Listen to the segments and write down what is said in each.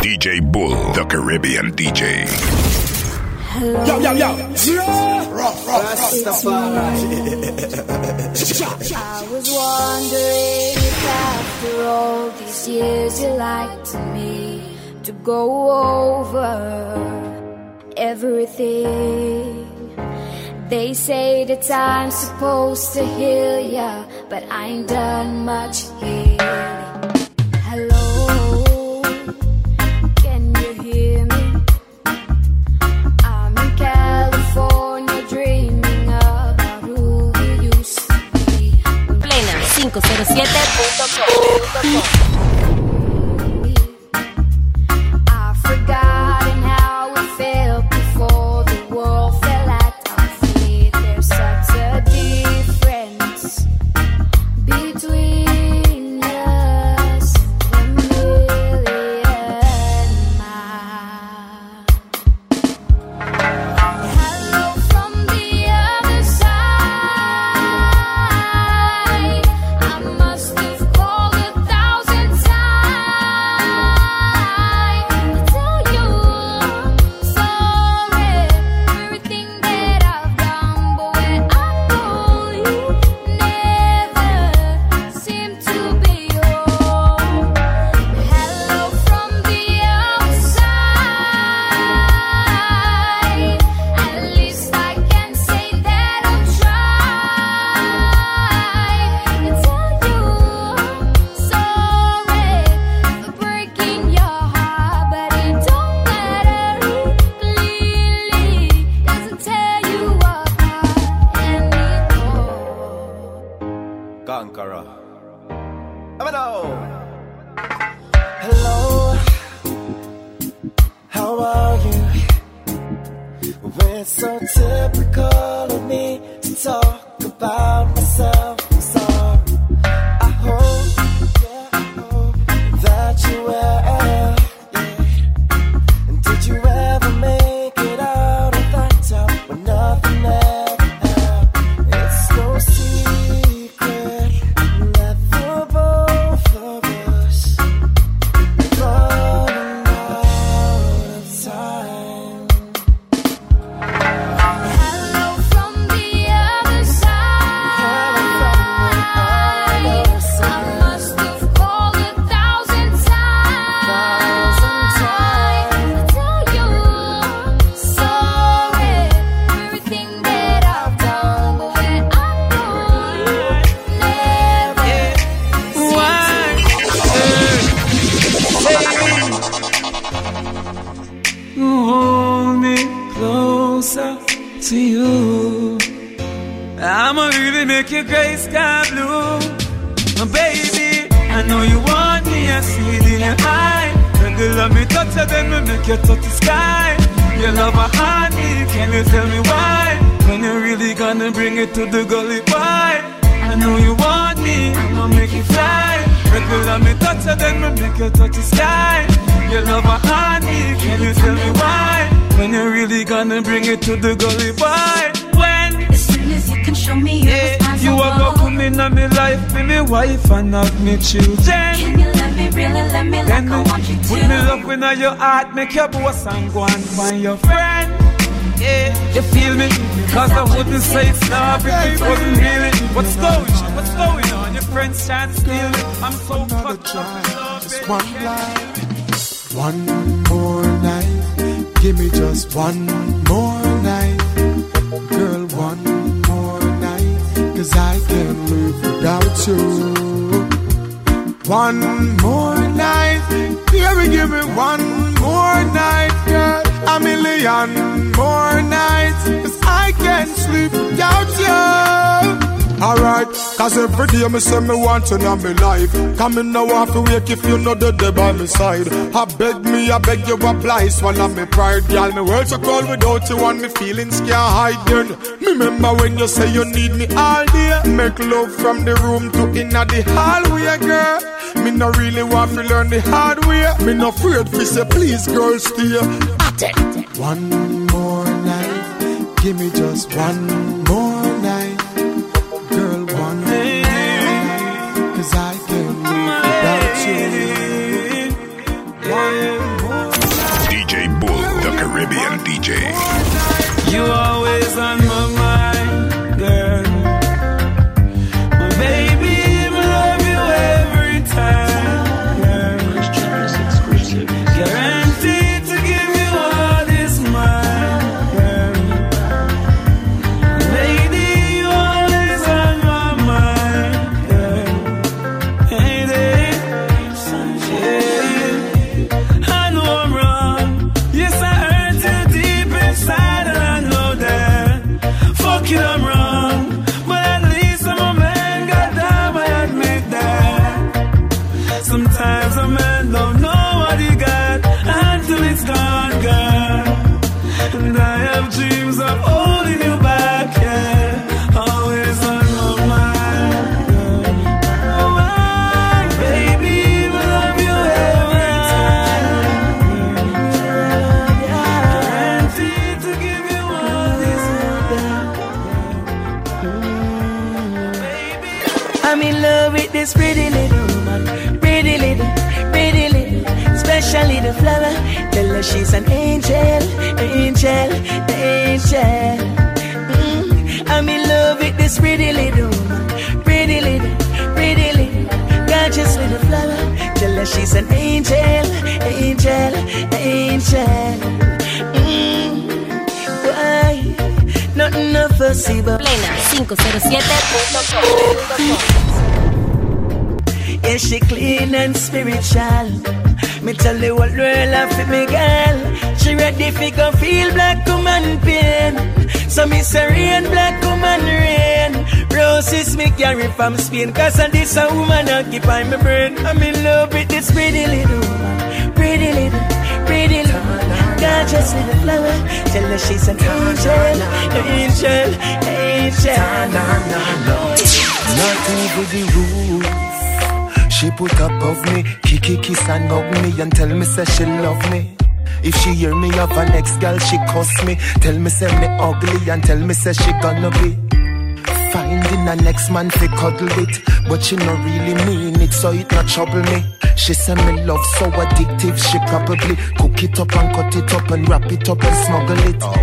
DJ Bull, the Caribbean DJ. Hello. Yo, yo, yo. I was wondering if after all these years you lied to me, to go over everything. They say that time's supposed to heal ya, but I ain't done much here. Hello, can you hear me? I'm in California dreaming about who we used to be. Plena507.com make your boss and go and find your friend. Yeah, you feel me? Cause I wouldn't say it's not if it wasn't really. What's going on? Your friends trying to steal it. I'm so fucked up. Just one life, one more night. Give me just one more night. Girl, one more night. Cause I can't live without you. One more night. Give me one more night, girl, a million more nights, cause I can't sleep without you. Alright, cause every day me say me want you in my life. Come in now want to wake if you know the day by my side. I beg you apply, swallow me pride. Girl, me world so cold without you and me feelings can't hide. Girl, remember when you say you need me all day. Make love from the room to inna the hallway, girl. Me no really want to learn the hard way. Me no afraid fi say please girl stay. One more night. Give me just one more night. Girl, one more night. Cause I can't live without you. One more DJ. You always on my mind, girl. Well, baby, I love you every time, girl. Guaranteed to give you all this mine, girl. Lady, you always on my mind, girl. Hey, yeah. I know I'm wrong. Yes, I hurt you deep inside, and I know that. Fuck it, I'm wrong. But at least I'm a man, goddamn, I admit that. Sometimes a man don't know what he got until it's gone, girl. And I have dreams of holding you back, yeah. Always on my mind, girl. Oh, baby, I love you every time. Guaranteed to give you all this love. Baby, I'm in love with this pretty little woman. Pretty little, special little flower. Tell her she's an angel, angel, angel. I'm in love with this pretty little woman. Pretty little, gorgeous little flower. Tell her she's an angel, angel, angel. Why? Nothing of us, but Plena507.com. Yeah, she clean and spiritual. Me tell you what real love for me, girl. She ready fi go feel black woman pain. So me say rain, black woman rain. Roses me carry from Spain, 'cause and this a woman occupy my brain. I'm in love with this pretty little woman. Pretty little, gorgeous little flower. Tell her she's an angel, angel, angel. Nothing but the rules. She put up of me, kiss and hug me, and tell me say she love me. If she hear me of an ex girl, she cuss me. Tell me say me ugly, and tell me say she gonna be finding an ex man to cuddle it, but she no really mean it, so it not trouble me. She say me love so addictive, she probably cook it up and cut it up and wrap it up and smuggle it. Oh.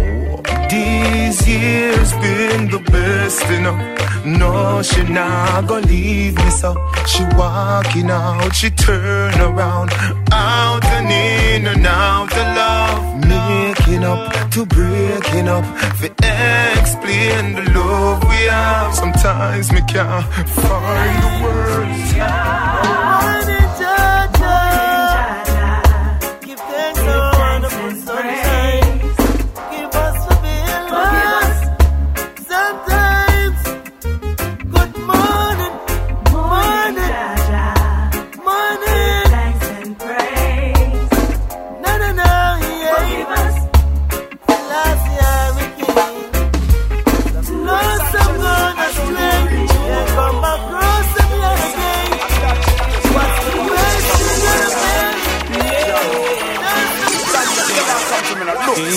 These years been the best, you know. No, she not gonna leave me, so she walking out, she turn around, out and in and out of love. Making up to breaking up, we explain the love we have. Sometimes me can't find the words. Give thanks to a wonderful sunshine. Give us a bit.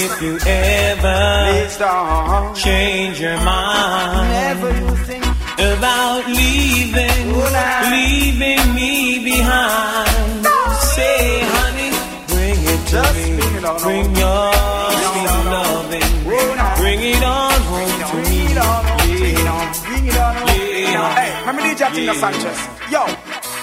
If you ever change your mind about leaving me behind, say, honey, bring it to me. Bring your sweet loving, bring it on home to me. Hey, remember DJ Tina Sanchez? Yo.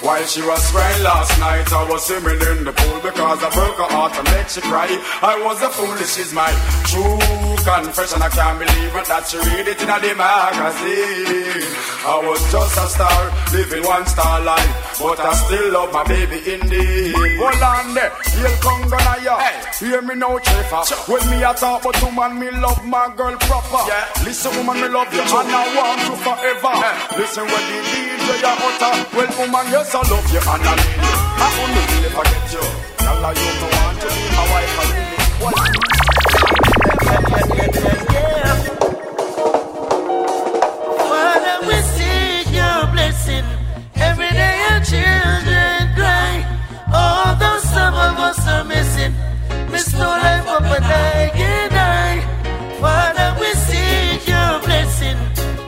While she was crying last night, I was swimming in the pool because I broke her heart and made she cry. I was a fool, she's my true confession. I can't believe it that she read it in a magazine. I was just a star, living one star life, but I still love my baby indeed. Hold on there, you'll come gonna ya. Hear me now, Chafer. When me a talk about woman, me love my girl proper. Yeah. Listen, woman, me love you and I want you forever. Listen, when the DJ utter, well, woman, yes. I love you and I need you. I only really forget you. Now I you to want to be my wife. I really want you. Father, we seek your blessing. Every day our children cry. Although some of us are missing, miss no life up and I can die. Father, we seek your blessing.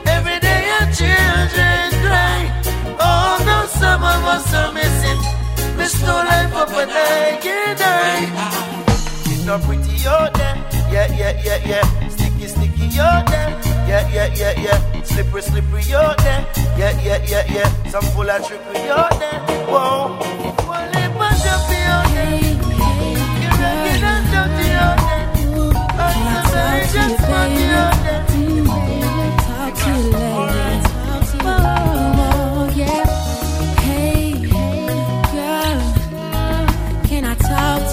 Every day our children cry. Oh, no, some of us are missing. Miss no life up and I can die. so pretty, oh damn. Yeah, yeah, yeah, yeah. Sticky, sticky, oh damn. Yeah, yeah, yeah, yeah. Slippery, slippery, oh damn. Yeah, yeah, yeah, yeah. Some full of trickery, oh damn. Whoa. Well, it must be your name. You don't get on top of your name. I'm just fucking on that. Talk to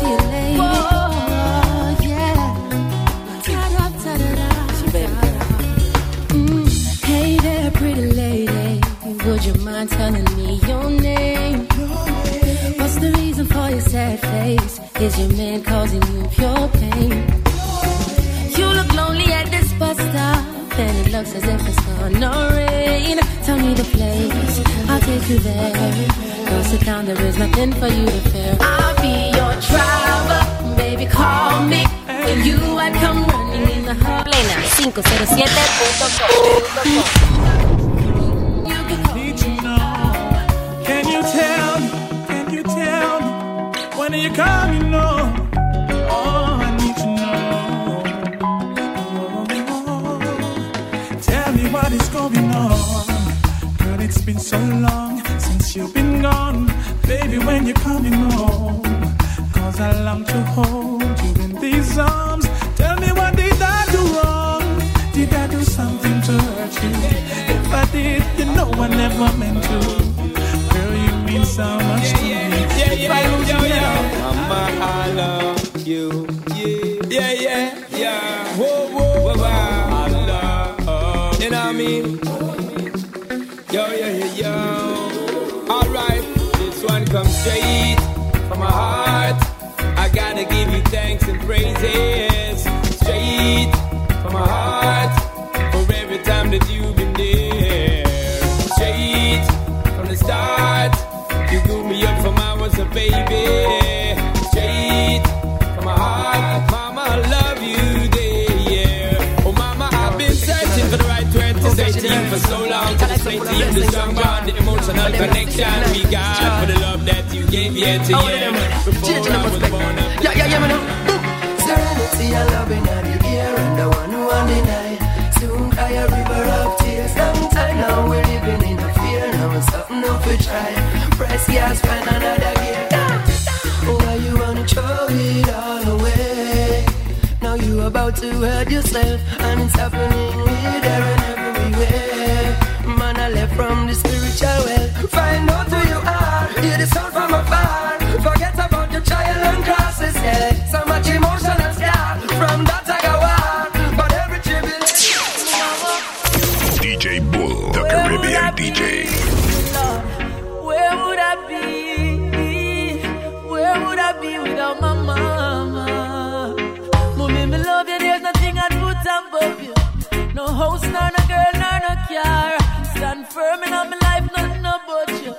you later. Telling me your name. What's the reason for your sad face? Is your man causing you pure pain? You look lonely at this bus stop, and it looks as if it's gonna rain. Tell me the place, I'll take you there. Go sit down, there is nothing for you to fear. I'll be your driver, baby, call me. When you are come running in the hall. 507.com. When are you coming home? Oh, I need to know. Tell me what is going on. Girl, it's been so long since you've been gone. Baby, when you're coming home? Cause I long to hold you in these arms. Tell me, what did I do wrong? Did I do something to hurt you? If I did, you know I never meant to. Girl, you mean so much to me. Mama, I love you. Yeah, yeah, yeah. Whoa, whoa, whoa. I love you. You know what I mean? Yo, yo, yo, yo. Alright, this one comes straight from my heart. I gotta give you thanks and praises. Straight from my heart. For every time that you've been there. Straight from the start. You grew me up from hours, a baby. Straight from my heart, mama, I love you there. Yeah. Oh, mama, I've been searching for the right word to say to you for so long. To explain to you the strong bond, the emotional connection we got for the love that you gave here to him before I was born. Yeah, yeah, yeah, man. Serenity, I love in the air, and the one who won the night. Soon I a river of tears. Sometime now we're living in a fear. Now it's something up we try. Press gas, find another gear. Why you wanna throw it all away? Now you about to hurt yourself, and it's happening there and everywhere. Man, I left from the spiritual well. Find out who you are. Hear the sound from afar. Forget about your child and crosses. Yeah, so much emotional scar from that I got war. But every tribulation. DJ Bull, the Caribbean DJ. Without my mama, mommy, me love you. There's nothing I'd put above you. No house, nor no girl, nor no car. Stand firm in my life, nothing about you.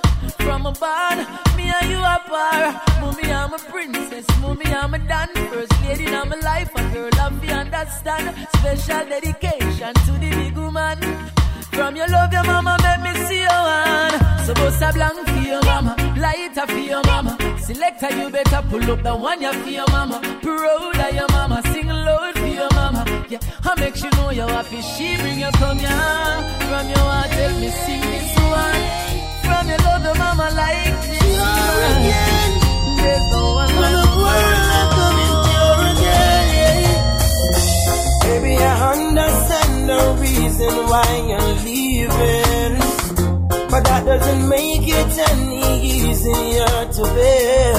From a barn, me and you are par. Mommy, I'm a princess. Mommy, I'm a dan. First lady in my life, a girl, I'm be understand. Special dedication to the big woman. From your love, your mama, make me see your hand. So bust a blank for your mama, lighter for your mama. Selector, you better pull up the one you for your mama. Proud of your mama, sing loud for your mama. Yeah, I make you know you're happy. She bring you from your hand, from your heart. Tell me sing this one. From your love, your mama like this. Pure again. There's no one like the world like love is pure again. Yeah. Baby, I understand the reason why you're leaving. But that doesn't make it any easier to bear.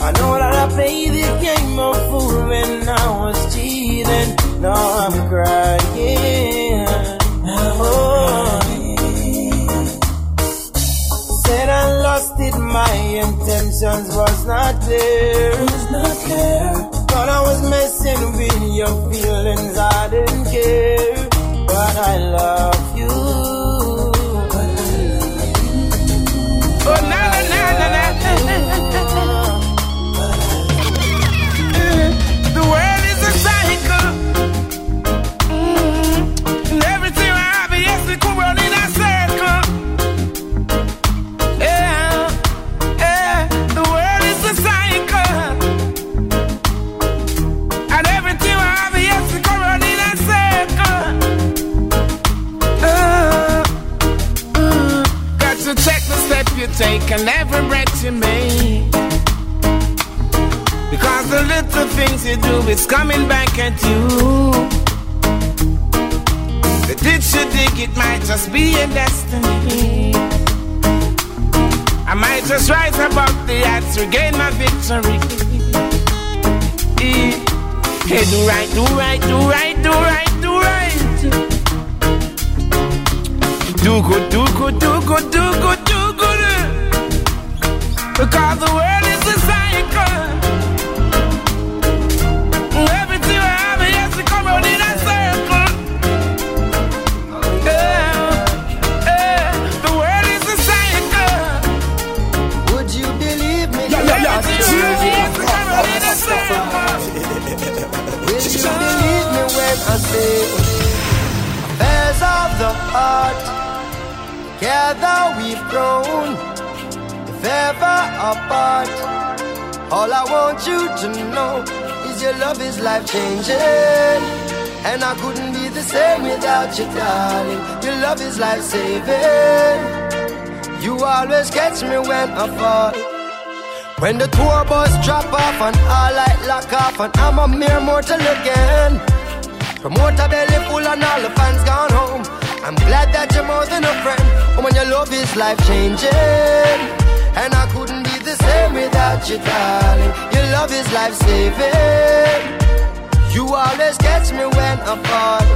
I know that I played the game of fool when I was cheating. Now I'm crying. Oh. Said I lost it, my intentions was not there. Thought I was messing with your feelings, I didn't care. But I love you. Oh, na na na na na. The world is a cycle, and everything I have, yes, we come round in a circle. Yeah, yeah. The world is a cycle, to me, because the little things you do is coming back at you. The ditch you dig, it might just be your destiny. I might just rise above the odds, regain my victory. Hey, do right, do right, do right, do right, do right. Do good, do good, do good, do good, do good. Because the world is a cycle. Everything I have has to come out in a circle. The world is a cycle. Would you believe me? Will you believe me when I say affairs of the heart, together we've grown, if ever apart. All I want you to know is your love is life-changing, and I couldn't be the same without you, darling. Your love is life-saving. You always catch me when I fall. When the tour bus drop off and all light lock off, and I'm a mere mortal again. Promoter belly full and all the fans gone home. I'm glad that you're more than a friend. Oh, when your love is life changing, and I couldn't be the same without you, darling. Your love is life saving. You always catch me when I fall.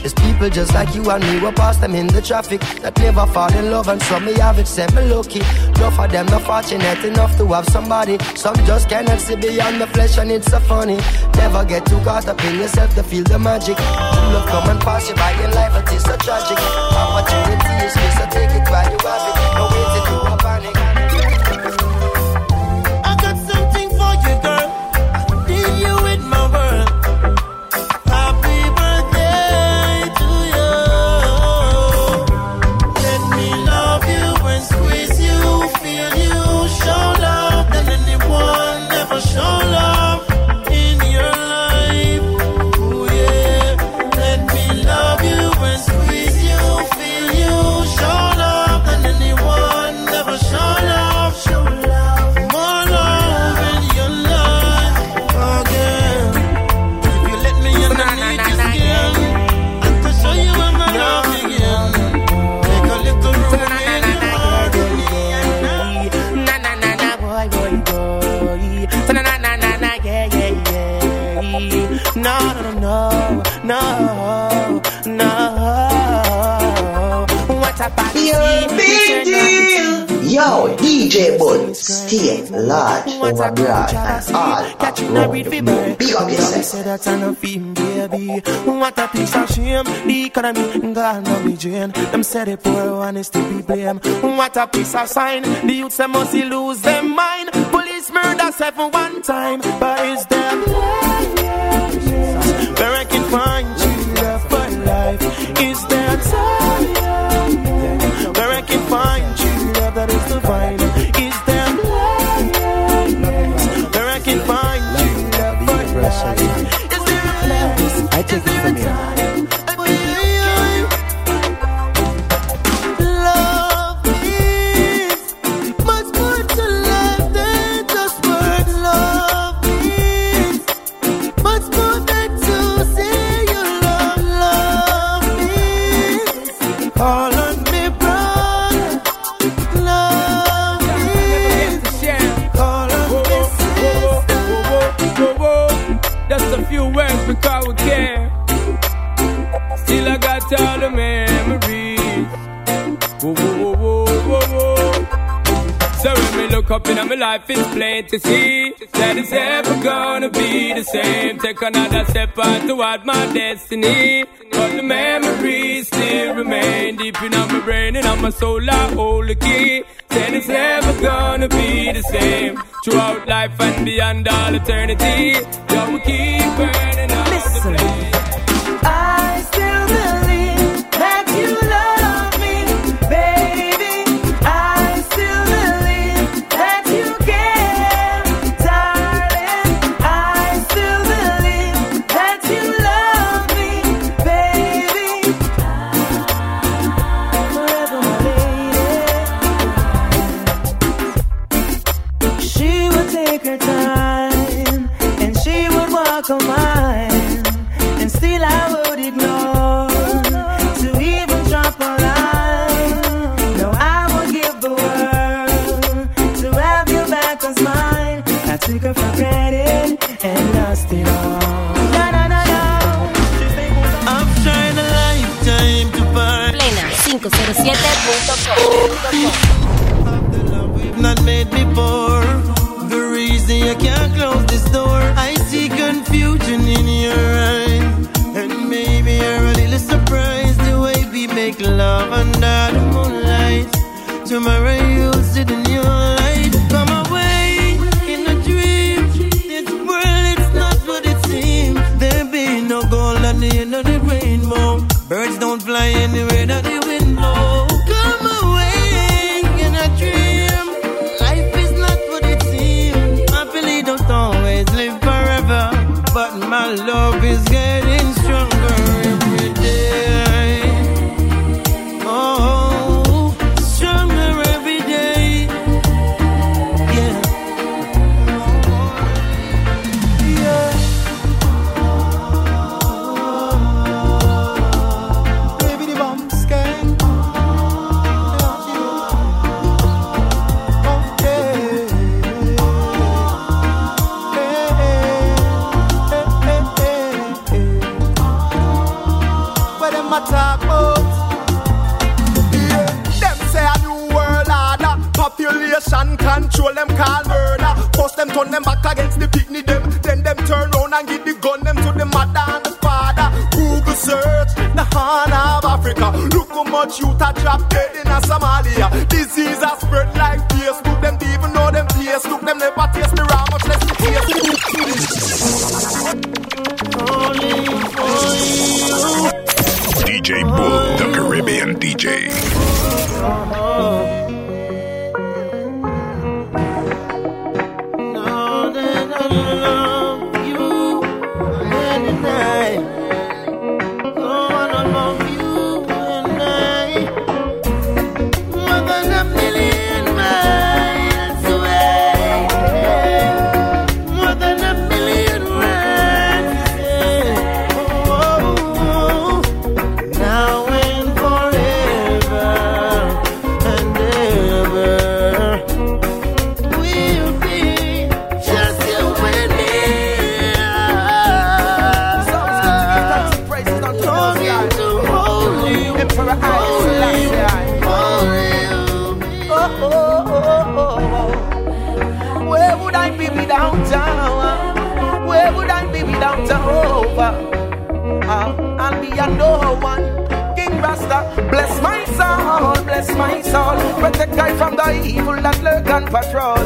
There's people just like you and me, we'll pass them in the traffic, that never fall in love, and some may have it, send me lucky. Enough of them not fortunate enough to have somebody. Some just cannot see beyond the flesh, and it's so funny. Never get too caught up in yourself to feel the magic. Love come and pass you by in life, it is so tragic. Opportunity is missed, so take it while you have it. No way to do a panic. I got something for you, girl. I'll leave you with my world. Yo, DJ Bull, stay large or abroad and all abroad. Big up yourself. What a piece of shame, the economy gone down the drain. Them say the poor one is to be blamed. What a piece of sign, the youths must lose their mind. Police murder 7-1 time, but it's them. Where I can find you love for life, it's their time. Where I can find you that is divine, is them where I can find you. Is there a place? I take it from you. Love is much more to life than just word. Love is much more than to say you love. Love is all of me, bro. Because we care, still I got all the memories. Whoa, whoa, whoa, whoa, whoa. So when we look up in my life, it's plain to see that it's ever gonna be the same. Take another step out toward my destiny, but the memories still remain deep in my brain and on my soul. I hold the key. Then it's never gonna be the same throughout life and beyond all eternity. Yo, we keep burning up the flame. I still believe that you love me, baby. I still believe that you care, darling. I still believe that you love me, baby. Forever, my lady. take her time, and she would walk on mine, and still I would ignore to even drop a line. No, I would give the world to have you back as mine. I took her for granted and lost it all. No. I'm trying a lifetime to burn. Plena507.com. Not made before. The reason you can't close this door, I see confusion in your eyes, and maybe you're a little surprised the way we make love under the moonlight. Tomorrow you'll sit in your light. Come away in a dream. This world, it's not what it seems. There be no gold at the end of the rainbow. Birds don't fly anywhere that they wind blow. Always live forever, but my love is getting stronger every day. Oh, stronger every day. Yeah. Baby, the bombs came. Control them, call murder. Force them, turn them back against the picnic them. Then them turn round and give the gun them to the mother and the father. Google search the horn of Africa. Look how much youth are trapped dead in a Somalia. Disease has spread like Facebook. Them they even know them face. Look them never taste the raw, much less the taste. Only for you. DJ Bull, the Caribbean DJ. I'll be a no one. King Rasta, bless my soul, bless my soul. Protect I from the evil that lurk and patrol.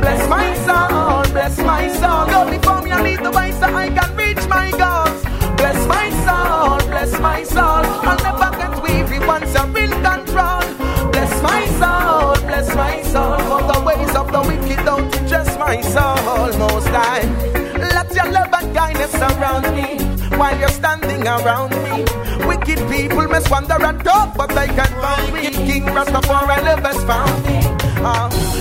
Bless my soul, bless my soul. Go before me and lead the way so I can reach my goals. Bless my soul, bless my soul. I'll never get weary once I'm in control. Bless my soul, bless my soul. For the ways of the wicked don't dress my soul most time. Let your love and kindness surround me while you're standing around me. Wicked people must wander and talk, but they can't find me. King Rastafari love has found me.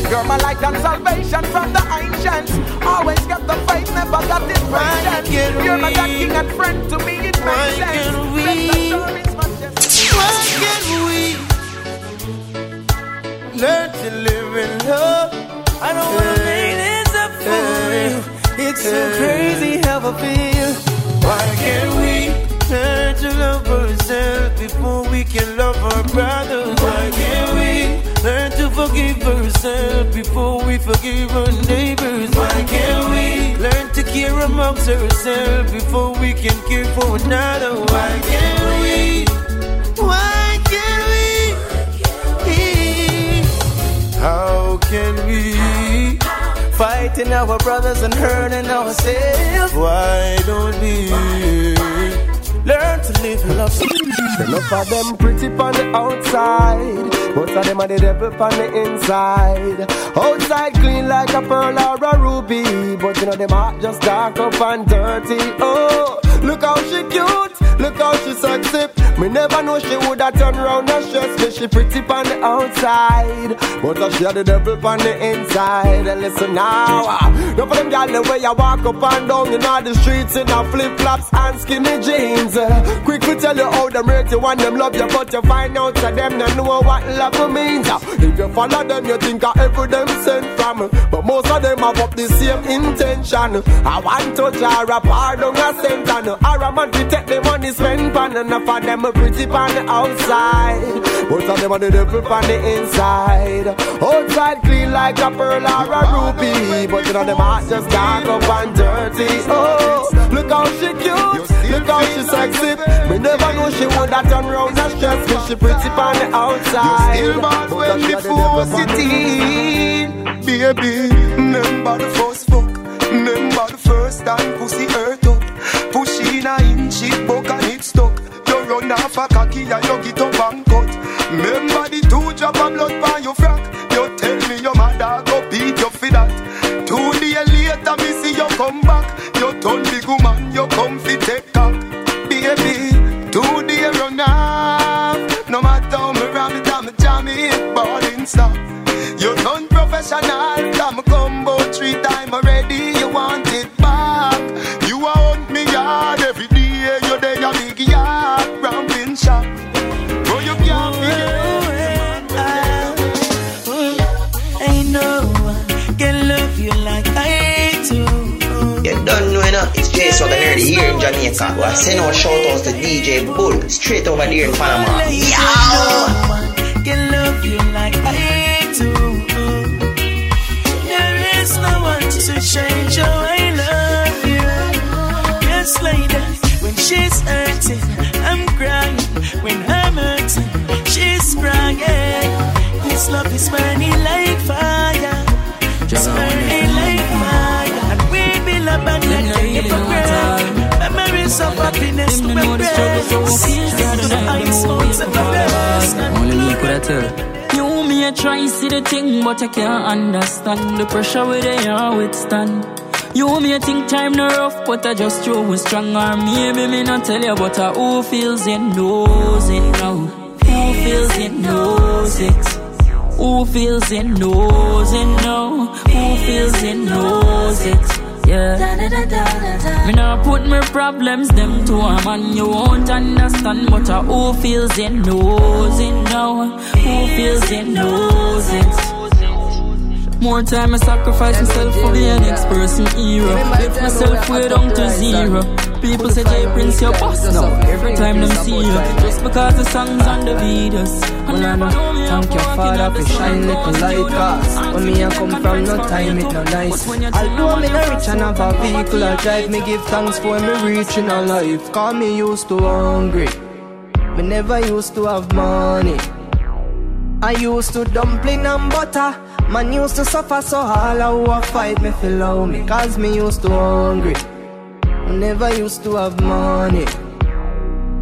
You're my light and salvation from the ancients. Always got the faith, never got it right. You're my God, king and friend to me. It makes sense. Why can we learn to live in love? I don't want to make this up for you. It's so crazy how I feel. Why can't we learn to love ourselves before we can love our brothers? Why can't we learn to forgive ourselves before we forgive our neighbors? Why can't we learn to care amongst ourselves before we can care for another? Why can't we? Why can't we? How can we? Fighting our brothers and hurting ourselves. Why don't we learn to live in love? Enough of them pretty on the outside, most of them are the devil on the inside. Outside clean like a pearl or a ruby, but you know them are just dark up and dirty. Oh, Look how she cute, look how she sexy. Me never know she would have turned round and stressed me. She pretty on the outside, but she had the devil on the inside. And listen now, no for them gyal the way I walk up and down in all the streets in her flip flops and skinny jeans. Quickly tell you how them rate you and them love you, but you find out that them don't know what love means. If you follow them, you think I every them sent from, but most of them have up the same intention. I want to jar a pardon a cent and a man to take the money spent pan, and enough of them pretty on the outside, most of them are the devil on the inside. Outside clean like a pearl or a ruby, but you know them heart just dark up and dirty. Oh, look how she cute, look how she sexy. Me never know she would have turned round and stressed me. She pretty on the outside, but she had the devil on the inside. Baby, remember the first fuck, remember the first time pussy hurt up. Push in a inch, it broke and it stuck. You run off a cocky and you get up and cut. Remember the 2 drop of blood by your frack. You tell me your mother go beat you for that. 2 days later me see you come back. You told me good man you come fi take cock. Baby, 2 days run off. No matter how me ram it and me jam it, ballin' stop. You done professional, come combo 3 times already. You want it back. You want me yard every day. You're there, you big yard, rambling shop. Bro, you can't be. I know I can love you like I do. You don't know enough. It's Jay Southernerd here in Jamaica. Well, I send our shout outs to DJ Bull straight over there in Panama. Yo! I can love you like I do. To change how I love you, just like that. When she's hurting, I'm crying. When I'm hurting, she's crying. This love is burning like fire, just burning like fire. And we build up and let it burn. Memories of happiness to my breath. Seasons to the ice mountains of the best. Only me could I tell. You may try see the thing, but I can't understand the pressure where they are withstand. You may think time no rough, but I just throw a strong arm. Maybe me not tell you, but who feels it knows it now. Who feels it knows it. Who feels it knows it now. Who feels it knows it. Yeah. Da, da, da, da, da. Me not put my problems them to a man. You won't understand, but who feels it knows it now. Who feels it knows it. More time I sacrifice myself for the next person hero. Lift myself way down to 0. People say Jay Prince your boss now. Every time them see you, just because the songs and the videos. And I know thank your father for shine little light cars. When me I come from no time it no nice. Although me not rich and have a vehicle I drive, me give thanks for me reaching a life. Cause me used to hungry, me never used to have money. I used to dumpling and butter. Man used to suffer so all I would fight me for love me. Cause me used to hungry, me never used to have money.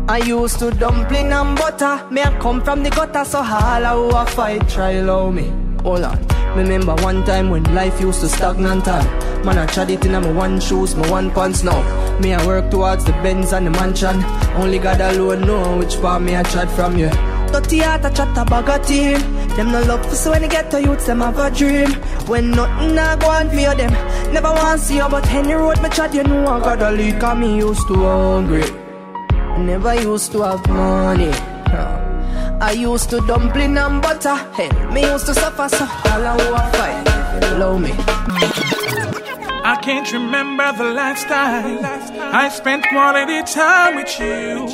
I used to dumpling and butter. Me I come from the gutter, so holla who a fight try love me. Hold on, remember one time when life used to stagnant and man I tried it in my one shoes, my one pants now. Me I work towards the Benz and the mansion. Only God alone know which part me I tried from you. Dirty heart I chat a bag of team. Them no love so when they get to youths them have a dream. When nothing I go on me or them, never want to see you but any road me chat you know I got a leak. Cause me used to hungry, never used to have money. I used to dumpling and butter. Hey, me used to suffer so all who I fight love me. I can't remember the lifestyle I spent quality time with you,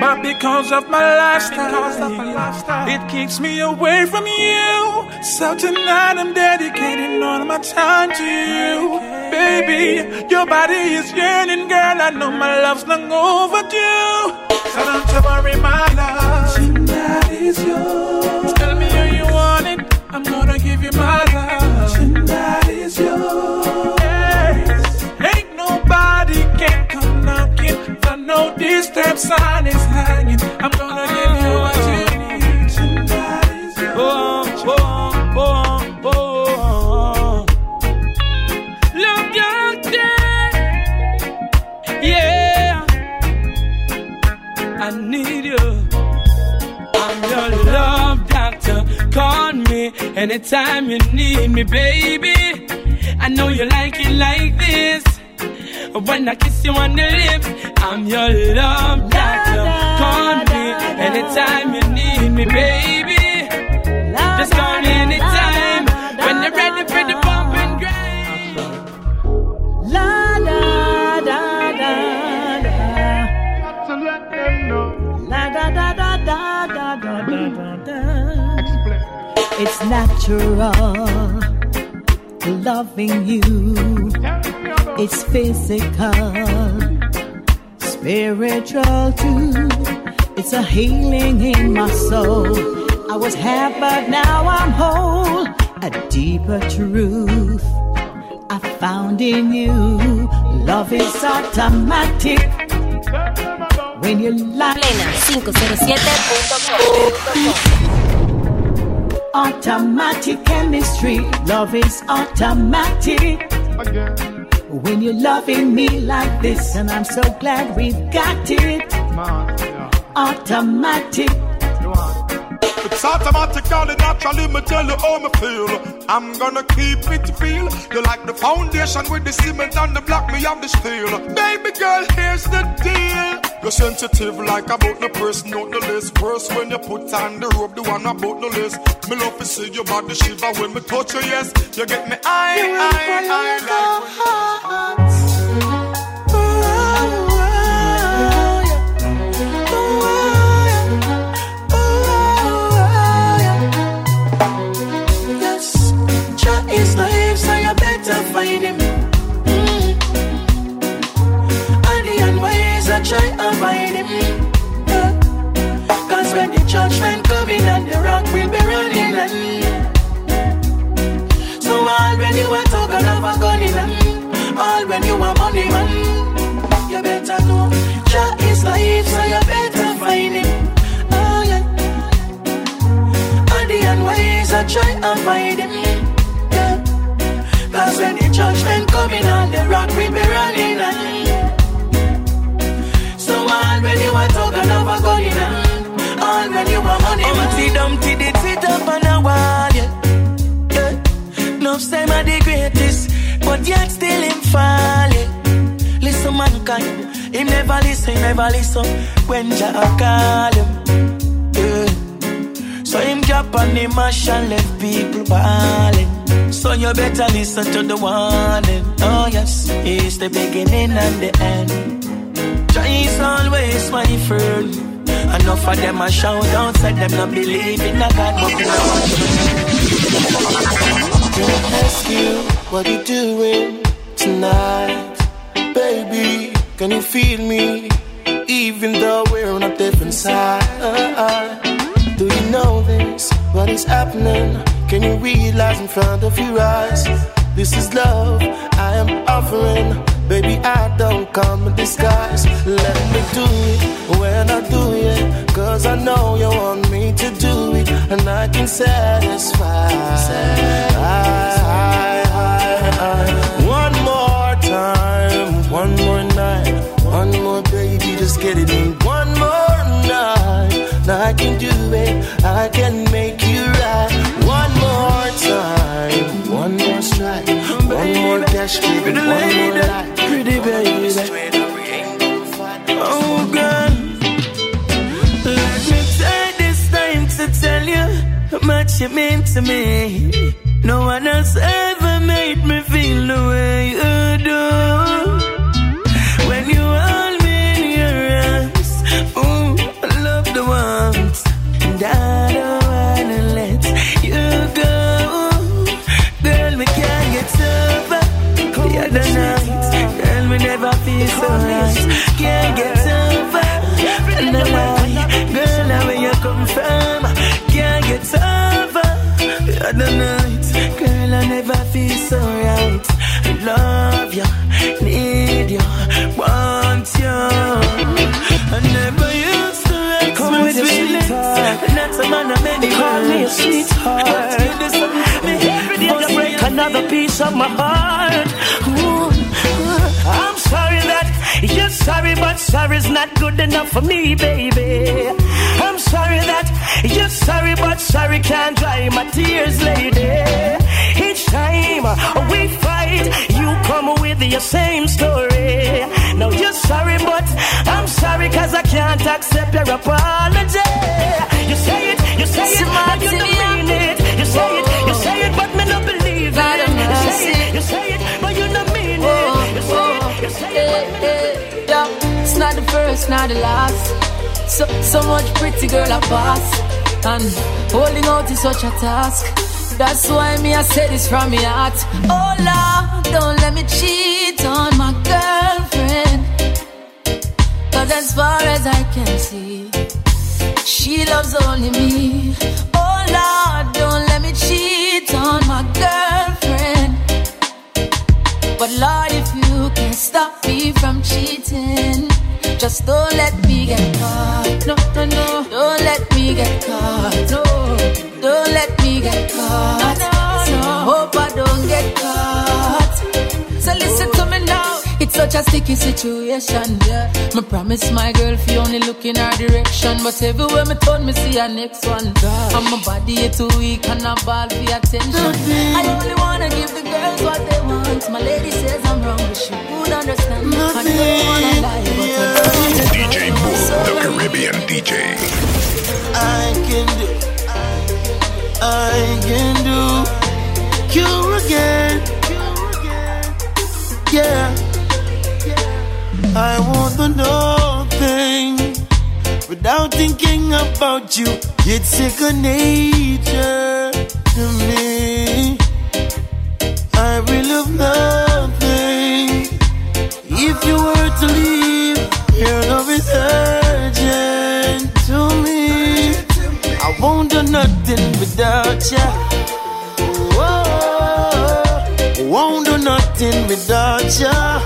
but because of my lifestyle it keeps me away from you. So tonight I'm dedicating all my time to you. Baby, your body is yearning, girl. I know my love's long overdue. So don't you worry, my love. Tonight is yours. Tell me how you want it. I'm gonna give you my love. Tonight is yours. Yes. Ain't nobody can come knocking. I know this damn sign is hanging. I'm gonna give you what you need. Tonight is yours. Oh, oh, oh, oh. Love your day, yeah. anytime you need me, baby. I know you like it like this. When I kiss you on the lips, I'm your love doctor. Call me anytime you need me, baby. Just call me anytime when you're ready for the bump and grind. La da da da da. La da da da da da da da. It's natural loving you. It's physical, spiritual too. It's a healing in my soul. I was half, but now I'm whole. A deeper truth I found in you. Love is automatic when you like. Automatic chemistry. Love is automatic when you're loving me like this. And I'm so glad we've got it. Automatic. It's automatic, darling, naturally. Me tell you how me feel. I'm gonna keep it real. You're like the foundation with the cement and the block. Me have the steel. Baby girl, here's the deal. You're sensitive like about the person, not the list. First when you put on the rope, the one about the list. Me love to see your body shiver when me touch you, yes. You get me, I like. Yes, Jah is life, so you better find him. Try avoid him, yeah. Cause when the judgment coming and the rock will be running and so all when you are talking about gun in and all when you are money man, you better know Jah is life, so you better find him. Oh yeah, and the unwise I try avoid him, yeah. Cause when the judgment coming and the rock will be running and when you are talking about God in hand, all when you are money, Humpty Dumpty did sit up on a wall, yeah, yeah. No time are the greatest, but yet still him fall, yeah. Listen mankind, he never listen, when Jah call him, yeah. So him drop on the mash and left people bawling. So you better listen to the warning. Oh yes, it's the beginning and the end. Jah is always my friend. Enough of them a shout outside, them not believe in a God, but we know. Don't ask you what you doing tonight, baby. Can you feel me? Even though we're on a different side, do you know this? What is happening? Can you realize in front of your eyes? This is love I am offering. Baby, I don't come in disguise. Let me do it when I do it, cause I know you want me to do it, and I can satisfy. One more time, one more night, one more baby, just get it in. One more night, now I can do it, I can make you right. One more time, one more strike, one more dash, baby, one more light. Pretty baby, oh girl, let me take this time to tell you how much you mean to me. No one else ever made me feel the way you do. When you hold me in your arms, ooh, I love the warmth, and I don't wanna let you go. Girl, we can't get sober the other night. We never feel so nice. Can't get over and I lie. Girl, now where you come from. Can't get over the other night. Girl, I never feel so right. I love you, need you, want you. I never used to act with feelings. Not a man of many words. Call me a sweetheart. Every day you break another piece of my heart. I'm sorry that you're sorry, but sorry's not good enough for me, baby. I'm sorry that you're sorry, but sorry can't dry my tears, lady. Each time we fight, you come with your same story. Now you're sorry, but I'm sorry, cause I can't accept your apology. You say it, but you don't mean it. You say it, but me don't believe it. You say it, but you don't mean it. You say it, but me don't. It's not the first, not the last. So much pretty girl I pass, and holding out is such a task. That's why me I say this from my heart. Oh Lord, don't let me cheat on my girlfriend, cause as far as I can see, she loves only me. Oh Lord, don't let me cheat on my girlfriend, but Lord, if you can stop me from cheating, just don't let me get caught. No, no, no. Don't let me get caught. No. Don't let me get caught. No, no, no. I hope I don't get caught. So listen to me now. It's such a sticky situation, yeah. Me promise my girl if you only look in her direction, but everywhere me turn, me see her next one. God. And my body is too weak and I ball for attention. Mm-hmm. I only wanna give the girls what they want. My lady says I'm wrong, but she would understand. Mm-hmm. I don't wanna lie, but yeah. DJ Bull, the Caribbean DJ. I can do, I can do you again, yeah. I want the whole thing without thinking about you. It's second nature to me. I will love nothing if you were to leave. Your love is urgent to me. I won't do nothing without you. Whoa. Won't do nothing without you.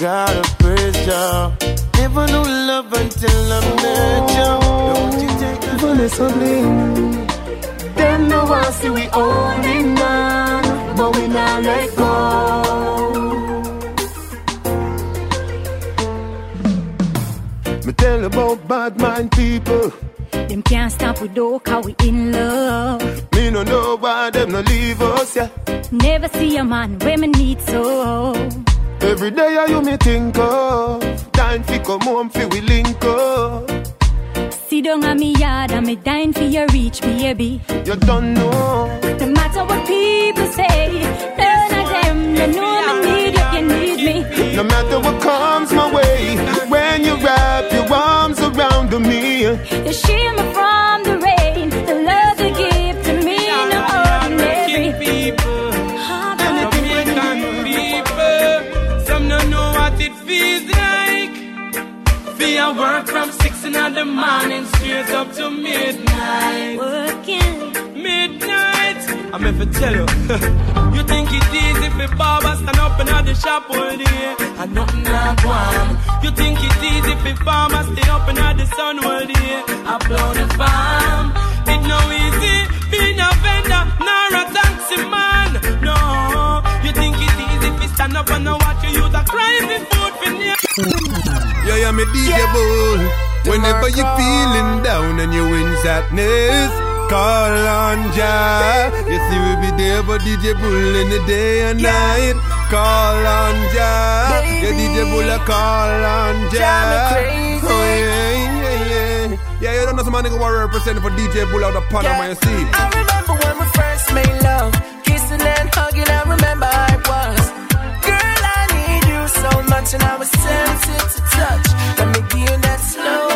Gotta praise ya. Never know love until I'm met ya. Don't you take a vulnerably. Then no one see we holding on, but we not let go. Me tell about bad mind people. Them can't stop with dog, how we in love. Me no know why them no leave us, yeah. Never see a man when me need so. Every day I you me think of. Time fi come home fi we link up. Sit down at me yard and me dine fi your reach, baby. You don't know. No matter what people say, none of them they know me need you, you need me. No matter what comes my way, when you wrap your arms around me, you shield me from the rain. The love you give to me, no ordinary people. I work from 6 in the morning, straight up to midnight. Working midnight. I'm here to tell you. You think it's easy for barber stand up in the shop all day and nothing like one. You think it's easy for farmers stay up in the sun all day. I blow the farm. It's no easy being a vendor, nor a taxi man. No. You think it's easy for stand up and watch you use a crazy food for me. Yeah, yeah, me DJ Bull. Whenever you're feeling down and you're in sadness, call on Jah. You see we be there for DJ Bull in the day and night. Call on Jah. Yeah, DJ Bull, call on Jah. Oh yeah, yeah, yeah. Yeah, you don't know some nigga who are representing for DJ Bull out of Panama, you see. I remember when we first made love, kissing and hugging. I remember how it was. So much and I was sensitive to touch. Let me give you that slow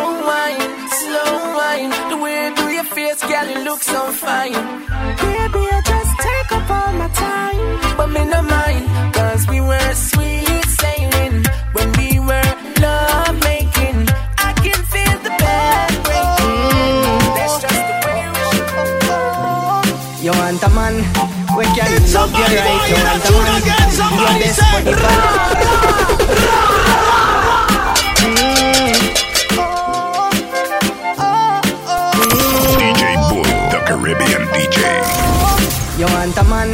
wine, the way through your face, girl, you look so fine. Baby, I just take up all my time, but me no mind, cause we were sweet sailing when we were love making. I can feel the bed breaking. That's just the way we. You want a man? We can love you right. You want a man? You're best for the band. DJ Bull, the Caribbean DJ. You want a man?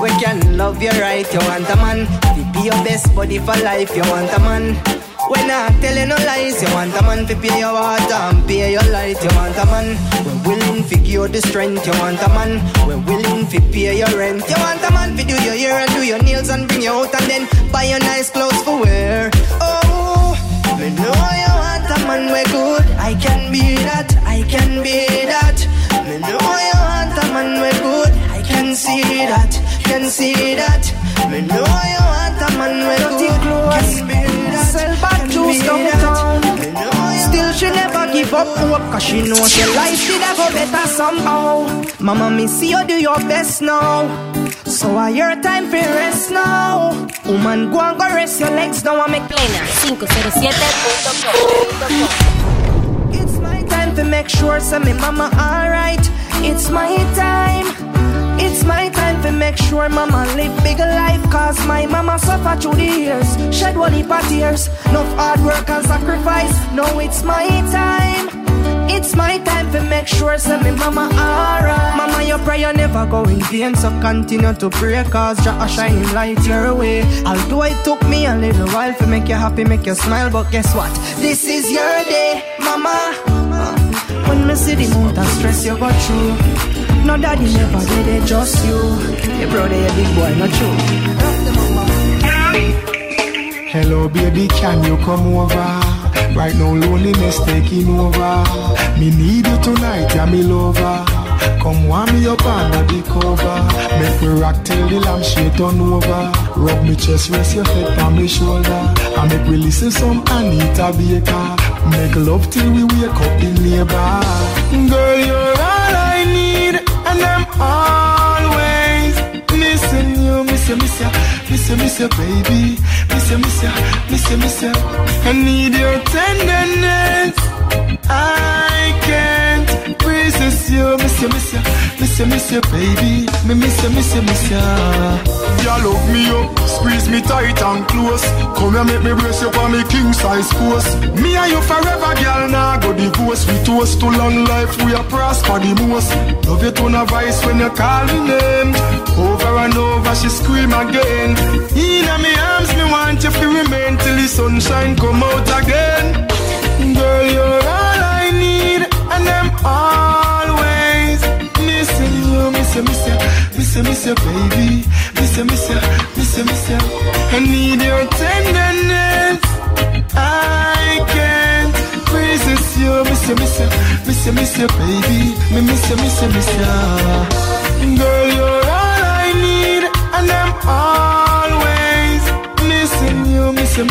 we can love you right. You want a man to be your best buddy for life. You want a man when I tell you no lies. You want a man to pay your water and pay your light. You want a man we're willing to give you the strength. You want a man we're willing to pay your rent. You want a man to do your hair and do your nails and bring you out and then buy your nice clothes for wear. Oh, we know you want a man we're good. I can be that, I can be that. We know you want a man we're good. I can see that, can see that. We know you want a man we're good. Can be sell back to downtown. Still she never give up hope, cause she knows your life should have go better somehow. Mama, me see you do your best now. So are your time for rest now. Woman, go and go rest your legs now and make plena. 507.com. It's my time to make sure so me mama alright. It's my time. It's my time to make sure mama live bigger life. Cause my mama suffer through the years, shed one heap of tears, enough hard work and sacrifice. No, it's my time. It's my time to make sure so me mama alright. Mama, your prayer never go in vain, so continue to pray. Cause Jah a shining light your way. Although it took me a little while to make you happy, make you smile, but guess what? This is your day, mama. When me see the amount of stress you go through, no daddy never did it, just you. Your brother, your big boy, not you. Hello baby, can you come over? Right now loneliness taking over. Me need you tonight, yeah me lover. Come warm me up under the cover. Make me rock till the lampshade turn over. Rub me chest, rest your head on me shoulder. And make me listen some Anita Baker. Make love till we wake up in neighbor. Girl, you're always missing you, miss you, baby, miss you. I need your tenderness. I can't resist you, miss you, baby, me miss you. You love me up, squeeze me tight and close. Come here, make me brace you for me king size course. Me and you forever, girl, now go divorce. We toast to long life, we are prosper the most. Love your tone of voice when you call me name. Over and over, she scream again. In my arms, me want you to remain till the sunshine come out again. Girl, you're all I need, and I'm always missing you, miss you, baby. Miss you. I need your tenderness. I can't resist you, miss you, baby. Me miss you. Girl, you're all I need, and I'm always missing you, miss you,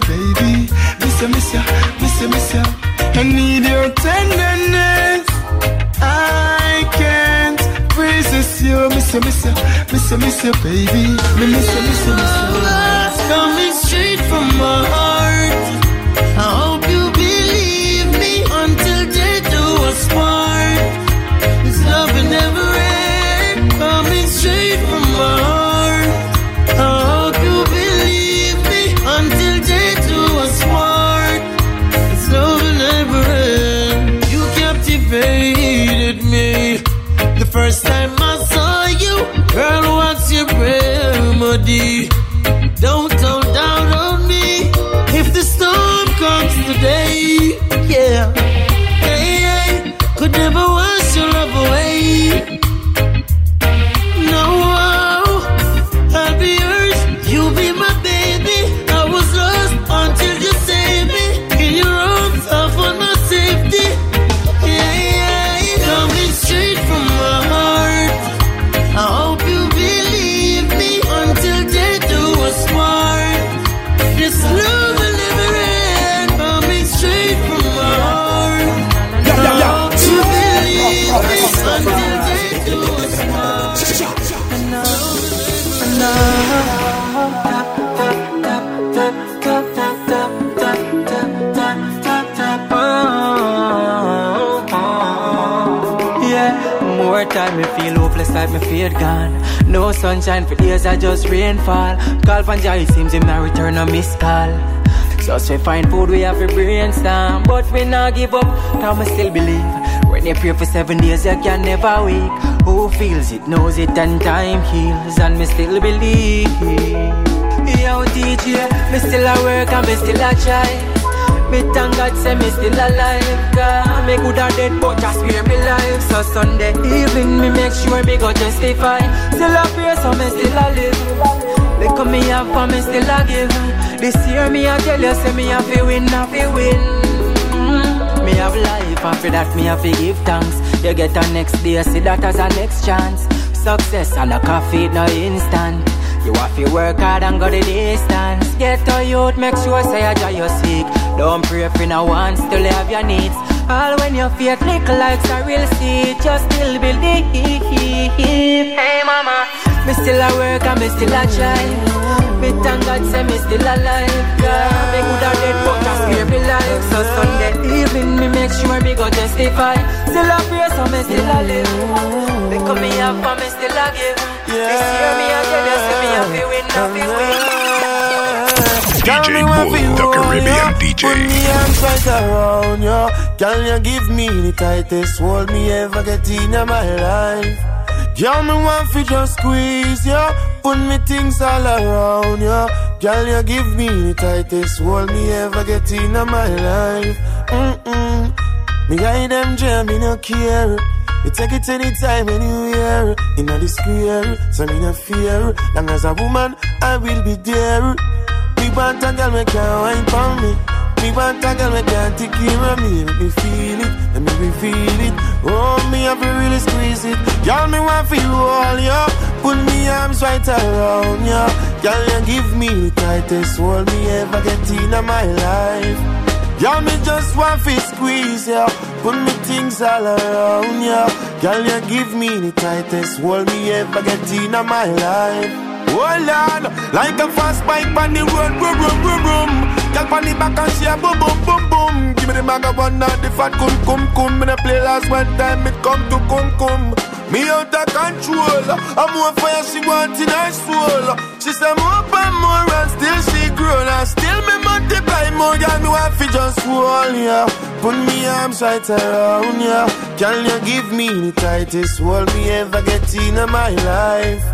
baby. Miss you. I need your tenderness. I can't resist you, miss you, baby. Miss you. That's coming straight from my heart. I hope you believe me until they do us part. This love will never end. Coming straight from my heart. I hope you believe me until they do us part. This love will never end. You captivated me the first time I saw you. Girl, what's your remedy? Don't throw down on me if the storm comes today. Yeah, hey, could never wash your love away. No, I'll be yours. You'll be my baby. I was lost until you saved me. In your arms, I found my safety. Yeah, coming straight from my heart. I hope you believe me until they do us part. This love will never end. Coming straight from my heart. I hope you believe me until they do us part. More time me feel hopeless like me fear gone. No sunshine for days, I just rainfall. Call from Jah, it seems him not return a missed call. Just we find food, we have a brainstorm. But we not give up, cause me still believe. When you pray for 7 days, you can never wake. who feels it, knows it, and time heals, and me still believe. Yo, DJ, me still a work and me still a try. Me thank God say me still alive, God. Me good or dead, but I swear me life. So Sunday evening, me make sure me go justify. Still a pray, so me still a live. Look at me have for me still a give. This year me a tell you, say me a fi win, a fi win. Me have life, and for that me have to give thanks. You get a next day, see that as a next chance. Success and a coffee, no instant. You have to work hard and go the distance. Get a youth, make sure say I joy you seek. Don't pray for no wants till you have your needs. All when your faith little likes a real seed, just still believe. Hey mama, me still a work and me still a try. Me thank God say me still alive, girl. Me good or dead, but I swear me life. So Sunday evening, me make sure me go justify. Still a prayer, so me still a live. They come me up and me still a give. This year me a tell you, say me a fi win, a fi win. DJ Bull, the Caribbean DJ. Put me arms right around you. Can you give me the tightest hold me ever get in my life? Girl, me want fi just squeeze you, yeah. Put me things all around you, yeah. Girl, you give me the tightest hold me ever get in my life. Me hide them jam, me no care. You take it anytime, anywhere. Inna the square, so me no fear. Long as a woman, I will be there. Me want a girl, me can't whine for me. Me want a girl, me can't take care of me. Let me feel it, let me feel it. Oh, me have to really squeeze it. Y'all me want feel all, yo. Put me arms right around, yo. Y'all you give me the tightest hold me ever get in my life. Y'all me just want to squeeze, yo. Put me things all around, yo. Y'all you give me the tightest hold me ever get in my life. Oh Lord, like a fast bike on the road, boom, boom, boom, boom. Girl on the back and she a boom, boom, boom, boom. Give me the maga one now, the fat cum, cum, cum. Me the play last one time, it come to cum, cum. Me out of control, I'm more fire, she wants in her soul. She say more and more and still she grown. And still me multiply more, girl, me want fi just hold ya, yeah. Put me arms right around ya, yeah. Can you give me the tightest hold me ever get in my life?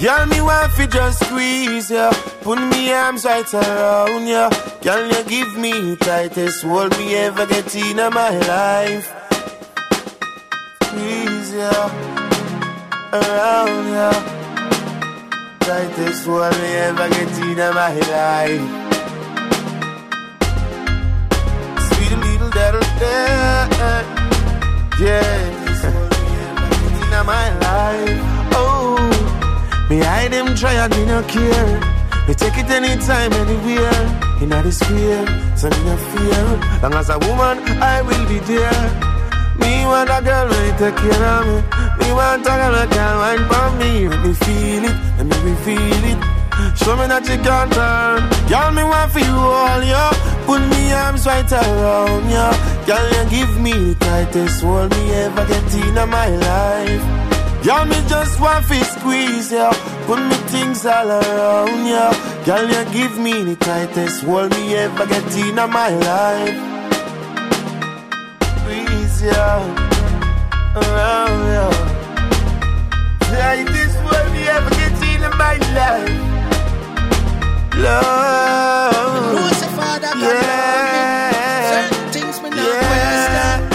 Girl, me want fi just squeeze ya, yeah. Put me arms right around ya, yeah. Girl, you give me the tightest hold me ever get in my life. Squeeze ya, yeah. Around ya, yeah. Tightest hold me ever get in my life. Sweet little daddy, yeah. Tightest hold me ever get in my life. Me hide them try and me no care. Me take it anytime, anywhere. Inna the square, so me no fear. Long as a woman, I will be there. Me want a girl who take care of me. Me want a girl who can wine for me. Let me feel it, let me feel it. Show me that you can turn. Girl, me want feel all, yo. Put me arms right around, yo. Girl, you give me the tightest hold me ever get in my life. Y'all me just want to squeeze, yeah. Put me things all around, yeah. Y'all you give me the tightest hold me ever get in my life. Squeeze, yeah. Around, yeah. Tightest hold me ever get in my life. Love. Yeah. Yeah. Certain things me not understand.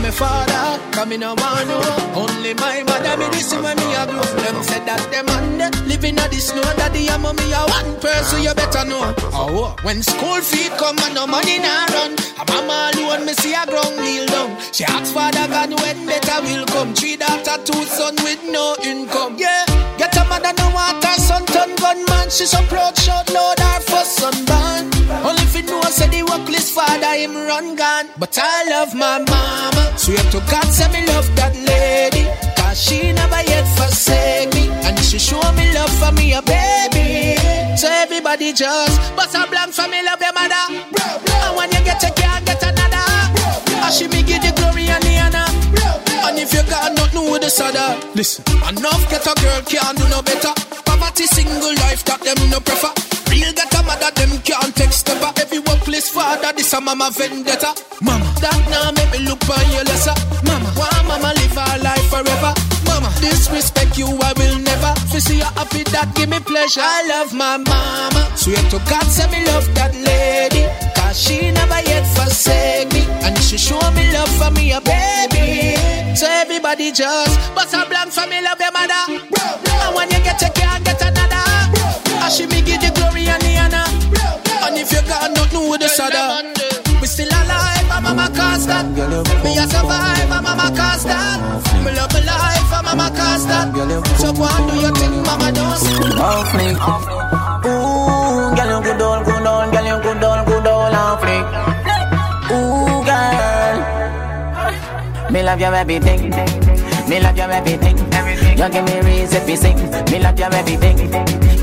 My father, come in a one, only my mother, me this is when me a groove. Them said that them and living at the snow, that the ammo me a one person, you better know. Oh, when school feet come and no money na run, a mama alone, me see a ground kneel down. She asked Father God when better will come, 3 daughters, 2 sons with no income. Yeah, get a mother no water, son turn gunman, she's a proud short load her first son born. Only if you know, said the workless father, him run gone. But I love my mama. Swear to God, say me love that lady. Cause she never yet forsake me. And she show me love for me, a baby. So everybody just bust a blank for me, love your mother. And when you get a girl, get another. And she me give the glory and the honor. And if you got nothing with the sada, listen, enough get a girl can't do no better. Poverty, single life that them no prefer. Real get a mother, them Can't text ever, everyone please father, this a mama vendetta. Mama, that now make me look by your lesser. Mama, why mama live her life forever. Mama, disrespect you I will never. If you see her happy that give me pleasure. I love my mama, swear to God say me love that lady. Cause she never yet forsake me. And if she show me love for me a baby. So everybody just bust a blank for me love your mother. And when you get a can't get another. And she me give the glory and the honor. And if you got nothing with the sada, we still alive, my mama can't stop. Me a survive, my mama can't stop. Me love my life, my mama can't stop. So go and do your thing, mama don't stop. Off me, off me. Ooh, girl you good old, girl you good old, off me. Ooh, girl. Me love you everything. Me love you everything. You give me reason to sing. Me love you everything.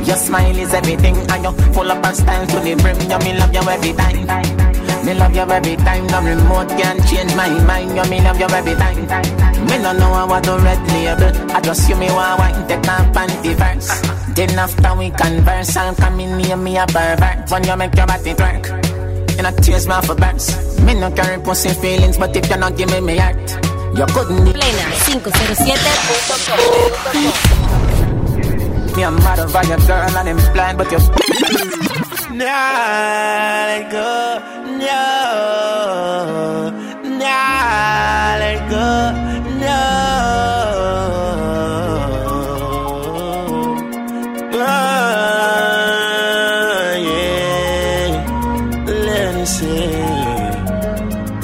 Your smile is everything, and you're full up and style to the brim. You me love you every time. Me love you every time. No remote can change my mind. You me love you every time. Me no know I was the red label. I just you me want wine, take my panty first. Then after we converse, I'll come in near me a pervert. When you make your body twerk, you know tears my for birds. Me no carry pussy feelings, but if you not give me my heart, you couldn't. Plena 507.com. Me a mad over your girl and I'm blind, but you're nah, let go, no. Nah, let go, no. Oh, yeah. Let me see.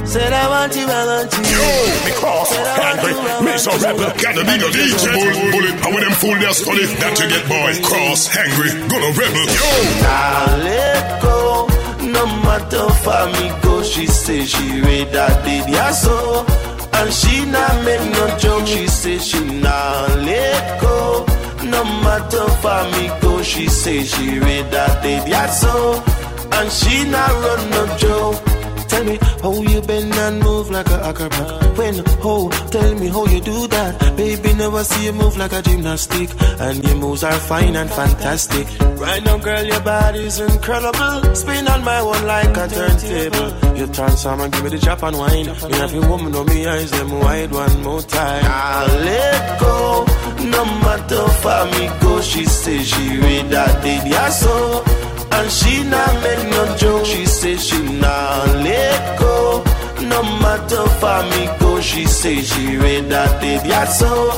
Said I want you, I want you. Yo, me cross, angry, me so rapper, gotta be the DJ Bull. And when them fool their study, that you get boy cross, angry, gonna rebel. Yo! Nah, let go. No matter for me go, she say she read that did ya so. And she not make no joke, she say she nah let go. No matter for me go, she say she read that did ya so. And she not run no joke. Tell me how you bend and move like a acrobat. When, oh, tell me how you do that. Baby, never see you move like a gymnastic. And your moves are fine and fantastic. Right now, girl, your body's incredible. Spin on my one like a turntable. You transform and give me the chop and wine. Me have your woman on me eyes, them wide one more time. I'll let go. No matter for me go, she say she read that did ya so. And she not make no joke, she say she not let go. No matter for me go, she say she read that did ya so.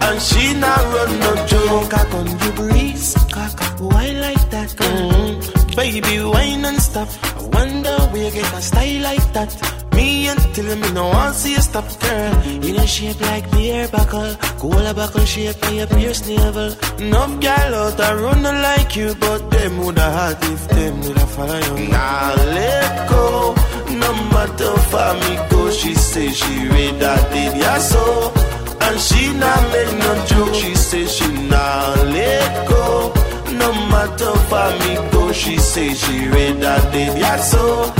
And she not run no joke. Cock on you breeze, cock, why like that? Mm-hmm. Baby, wine and stuff. I wonder where you get a style like that. Me until me no one see you stop, girl. In a shape like beer buckle, cola buckle shape me a pierce navel. No girl out a run like you, but them woulda hot if them woulda follow you. Nah, let go. No matter for me go, she say she read that did ya so. And she not make no joke, she say she nah let go. No matter for me go, she say she read that did ya so.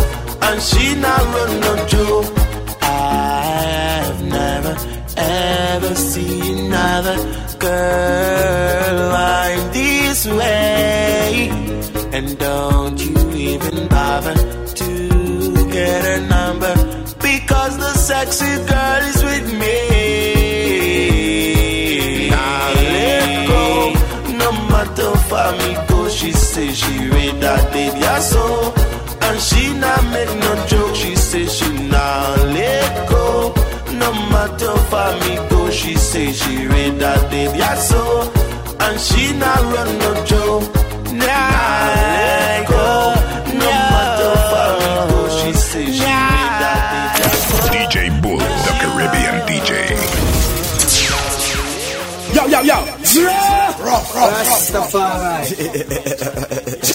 And she not run no joke. I've never ever seen another girl like this way. And don't you even bother to get her number, because the sexy girl is with me. Now let go. No matter for me go, she say she read that did ya so. And she not make no joke, she say she not let go. No matter for me go, she say she read that did ya so. And she not run no joke. Nah, let go. No matter for me go, she say she read that did ya so. DJ Bull, the Caribbean DJ. Yo, yo, yo. Rastafari.